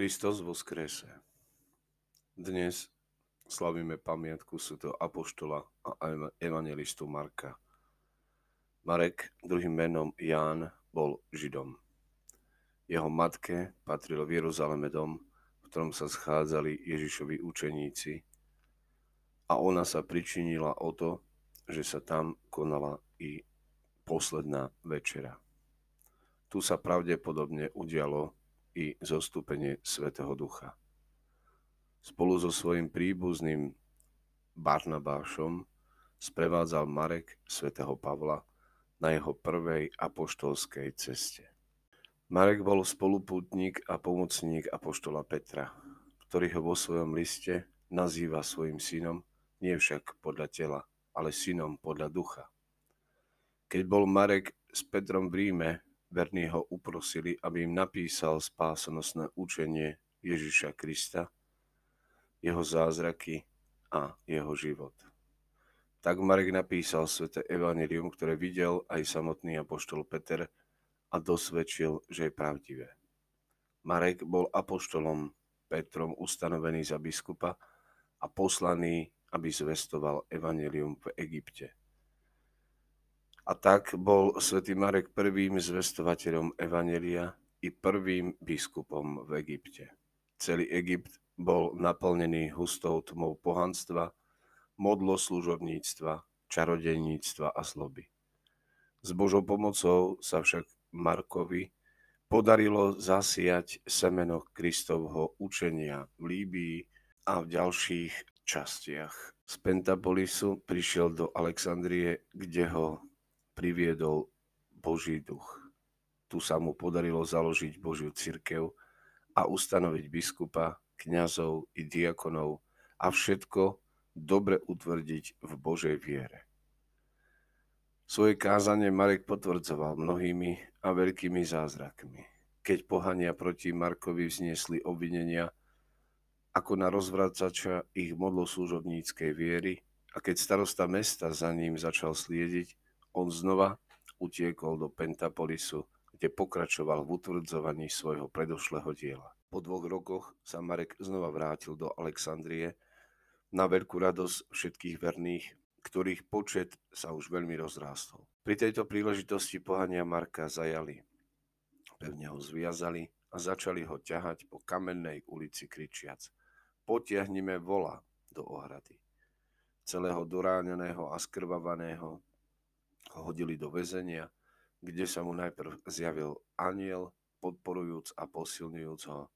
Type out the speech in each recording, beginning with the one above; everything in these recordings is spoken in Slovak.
Kristus voskrese. Dnes slavíme pamiatku svätého apoštola a evangelistu Marka. Marek, druhým menom Ján, bol Židom. Jeho matke patril v Jeruzaleme dom, v ktorom sa schádzali Ježišovi učeníci, a ona sa pričinila o to, že sa tam konala i posledná večera. Tu sa pravdepodobne udialo i zostúpenie Svätého Ducha. Spolu so svojím príbuzným Barnabášom sprevádzal Marek svätého Pavla na jeho prvej apoštolskej ceste. Marek bol spolupútnik a pomocník apoštola Petra, ktorý ho vo svojom liste nazýva svojim synom, nie však podľa tela, ale synom podľa ducha. Keď bol Marek s Petrom v Ríme, verní ho uprosili, aby im napísal spásonosné učenie Ježiša Krista, jeho zázraky a jeho život. Tak Marek napísal sväté evanjelium, ktoré videl aj samotný apoštol Peter a dosvedčil, že je pravdivé. Marek bol apoštolom Petrom ustanovený za biskupa a poslaný, aby zvestoval evanjelium v Egypte. A tak bol svätý Marek prvým zvestovateľom evanjelia i prvým biskupom v Egypte. Celý Egypt bol naplnený hustou tmou pohanstva, modloslužobníctva, čarodejníctva a zloby. S Božou pomocou sa však Markovi podarilo zasiať semeno Kristovho učenia v Líbii a v ďalších častiach. Z Pentapolisu prišiel do Alexandrie, kde ho priviedol Boží duch. Tu sa mu podarilo založiť Božiu cirkev a ustanoviť biskupa, kňazov i diakonov a všetko dobre utvrdiť v Božej viere. Svoje kázanie Marek potvrdzoval mnohými a veľkými zázrakmi. Keď pohania proti Markovi vzniesli obvinenia ako na rozvracača ich modloslužobníckej viery, a keď starosta mesta za ním začal sliediť, on znova utiekol do Pentapolisu, kde pokračoval v utvrdzovaní svojho predošlého diela. Po 2 rokoch sa Marek znova vrátil do Alexandrie, na veľkú radosť všetkých verných, ktorých počet sa už veľmi rozrástol. Pri tejto príležitosti pohania Marka zajali. Pevne ho zviazali a začali ho ťahať po kamennej ulici kričiac: "Potiahnime vola" do ohrady. Celého doráneného a skrvavaného ho hodili do väzenia, kde sa mu najprv zjavil anjel, podporujúc a posilňujúc ho,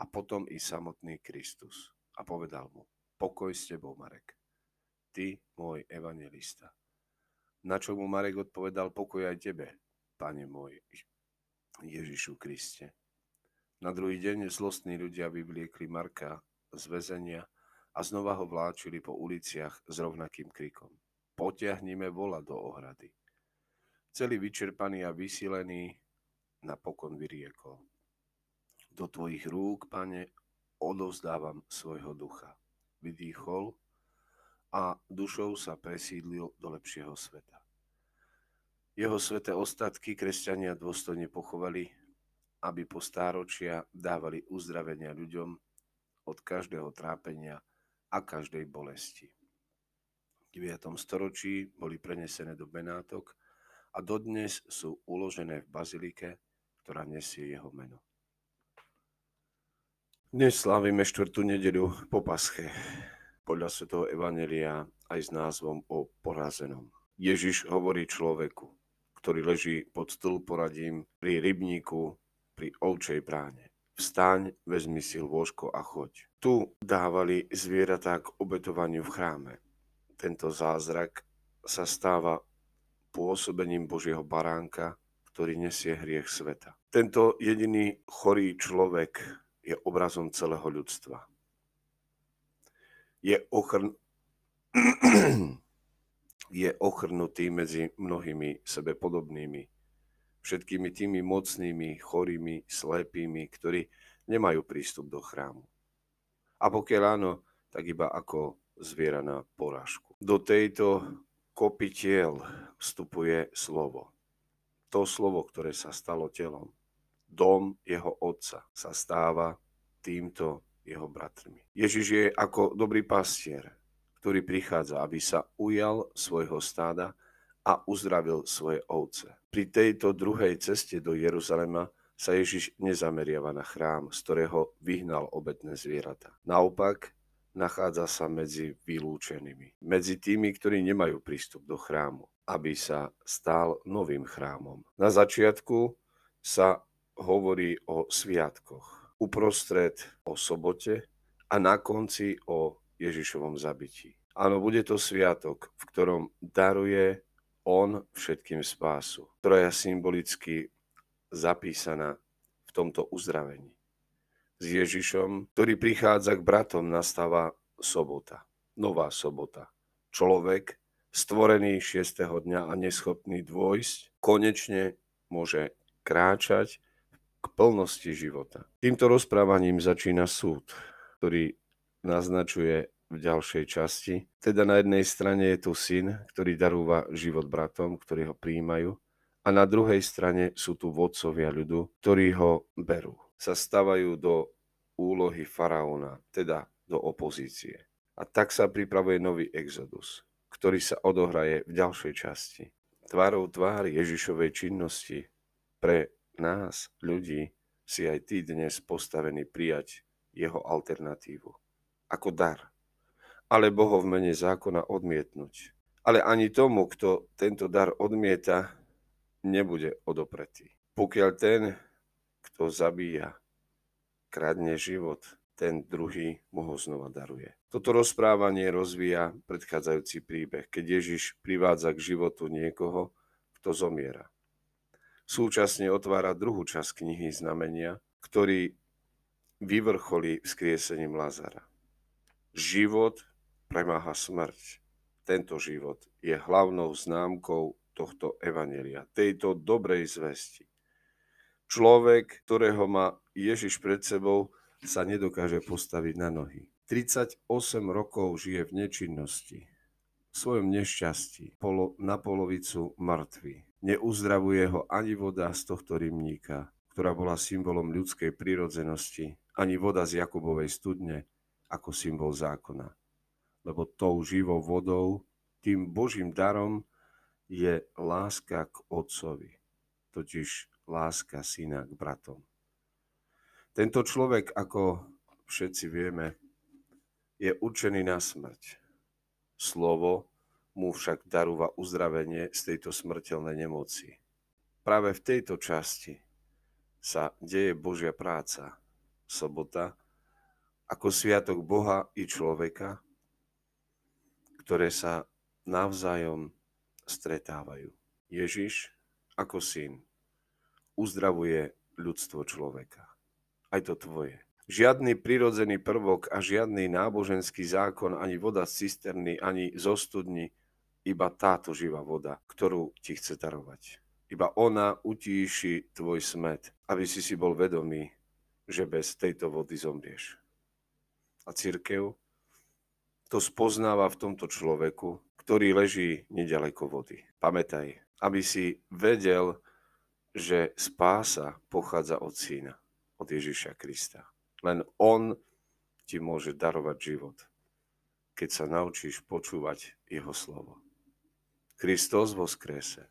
a potom i samotný Kristus. A povedal mu: "Pokoj s tebou, Marek, ty môj evanjelista." Na čo mu Marek odpovedal: "Pokoj aj tebe, Pane môj Ježišu Kriste." Na druhý deň zlostní ľudia vyvliekli Marka z väzenia a znova ho vláčili po uliciach s rovnakým krikom: "Potiahnime vola" do ohrady. Celý vyčerpaný a vysilený napokon vyriekol: "Do tvojich rúk, Pane, odovzdávam svojho ducha." Vydýchol a dušou sa presídlil do lepšieho sveta. Jeho sväté ostatky kresťania dôstojne pochovali, aby po stáročia dávali uzdravenia ľuďom od každého trápenia a každej bolesti. V 9. storočí boli prenesené do Benátok a dodnes sú uložené v bazilike, ktorá nesie jeho meno. Dnes slávime 4. nedeľu po Pasche, podľa svätého evanjelia aj s názvom O porazenom. Ježiš hovorí človeku, ktorý leží pod stĺporadím pri rybníku, pri ovčej bráne: "Vstaň, vezmi si lôžko a choď." Tu dávali zvieratá k obetovaniu v chráme. Tento zázrak sa stáva pôsobením Božieho baránka, ktorý nesie hriech sveta. Tento jediný chorý človek je obrazom celého ľudstva. Je ochrnutý medzi mnohými sebepodobnými, všetkými tými mocnými, chorými, slepými, ktorí nemajú prístup do chrámu. A pokiaľ áno, tak iba ako zviera na porážku. Do tejto kopy tiel vstupuje slovo. To slovo, ktoré sa stalo telom. Dom jeho otca sa stáva týmto jeho bratmi. Ježiš je ako dobrý pastier, ktorý prichádza, aby sa ujal svojho stáda a uzdravil svoje ovce. Pri tejto druhej ceste do Jeruzalema sa Ježiš nezameriava na chrám, z ktorého vyhnal obetné zvieratá. Naopak, nachádza sa medzi vylúčenými, medzi tými, ktorí nemajú prístup do chrámu, aby sa stal novým chrámom. Na začiatku sa hovorí o sviatkoch, uprostred o sobote a na konci o Ježišovom zabití. Áno, bude to sviatok, v ktorom daruje on všetkým spásu, ktorá je symbolicky zapísaná v tomto uzdravení. S Ježišom, ktorý prichádza k bratom, nastáva sobota, nová sobota. Človek, stvorený 6. dňa a neschopný dôjsť, konečne môže kráčať k plnosti života. Týmto rozprávaním začína súd, ktorý naznačuje v ďalšej časti. Teda na jednej strane je tu syn, ktorý darúva život bratom, ktorí ho prijímajú, a na druhej strane sú tu vodcovia ľudu, ktorí ho berú. Sa stavajú do úlohy faraóna, teda do opozície. A tak sa pripravuje nový exodus, ktorý sa odohraje v ďalšej časti. Tvárou tvár Ježišovej činnosti pre nás, ľudí, si aj ty dnes postavený prijať jeho alternatívu. Ako dar. Alebo ho v mene zákona odmietnúť. Ale ani tomu, kto tento dar odmieta, nebude odopretý. Pokiaľ ten, kto zabíja, kradne život, ten druhý mu ho znova daruje. Toto rozprávanie rozvíja predchádzajúci príbeh, keď Ježiš privádza k životu niekoho, kto zomiera. Súčasne otvára druhú časť knihy Znamenia, ktorý vyvrcholí vzkriesením Lazara. Život premáha smrť. Tento život je hlavnou známkou tohto evanjelia, tejto dobrej zvesti. Človek, ktorého má Ježiš pred sebou, sa nedokáže postaviť na nohy. 38 rokov žije v nečinnosti, v svojom nešťastí, na polovicu mŕtvy. Neuzdravuje ho ani voda z tohto rybníka, ktorá bola symbolom ľudskej prirodzenosti, ani voda z Jakubovej studne, ako symbol zákona. Lebo tou živou vodou, tým Božím darom je láska k Otcovi, totiž láska syna k bratom. Tento človek, ako všetci vieme, je určený na smrť. Slovo mu však darúva uzdravenie z tejto smrteľnej nemoci. Práve v tejto časti sa deje Božia práca. Sobota ako sviatok Boha i človeka, ktoré sa navzájom stretávajú. Ježiš ako syn uzdravuje ľudstvo človeka. Aj to tvoje. Žiadny prirodzený prvok a žiadny náboženský zákon, ani voda z cisterny, ani zo studni, iba táto živá voda, ktorú ti chce darovať. Iba ona utíši tvoj smäd, aby si bol vedomý, že bez tejto vody zomrieš. A cirkev to spoznáva v tomto človeku, ktorý leží nedaleko vody. Pamätaj, aby si vedel, že spása pochádza od Syna, od Ježiša Krista. Len on ti môže darovať život, keď sa naučíš počúvať jeho slovo. Kristus vo skrese.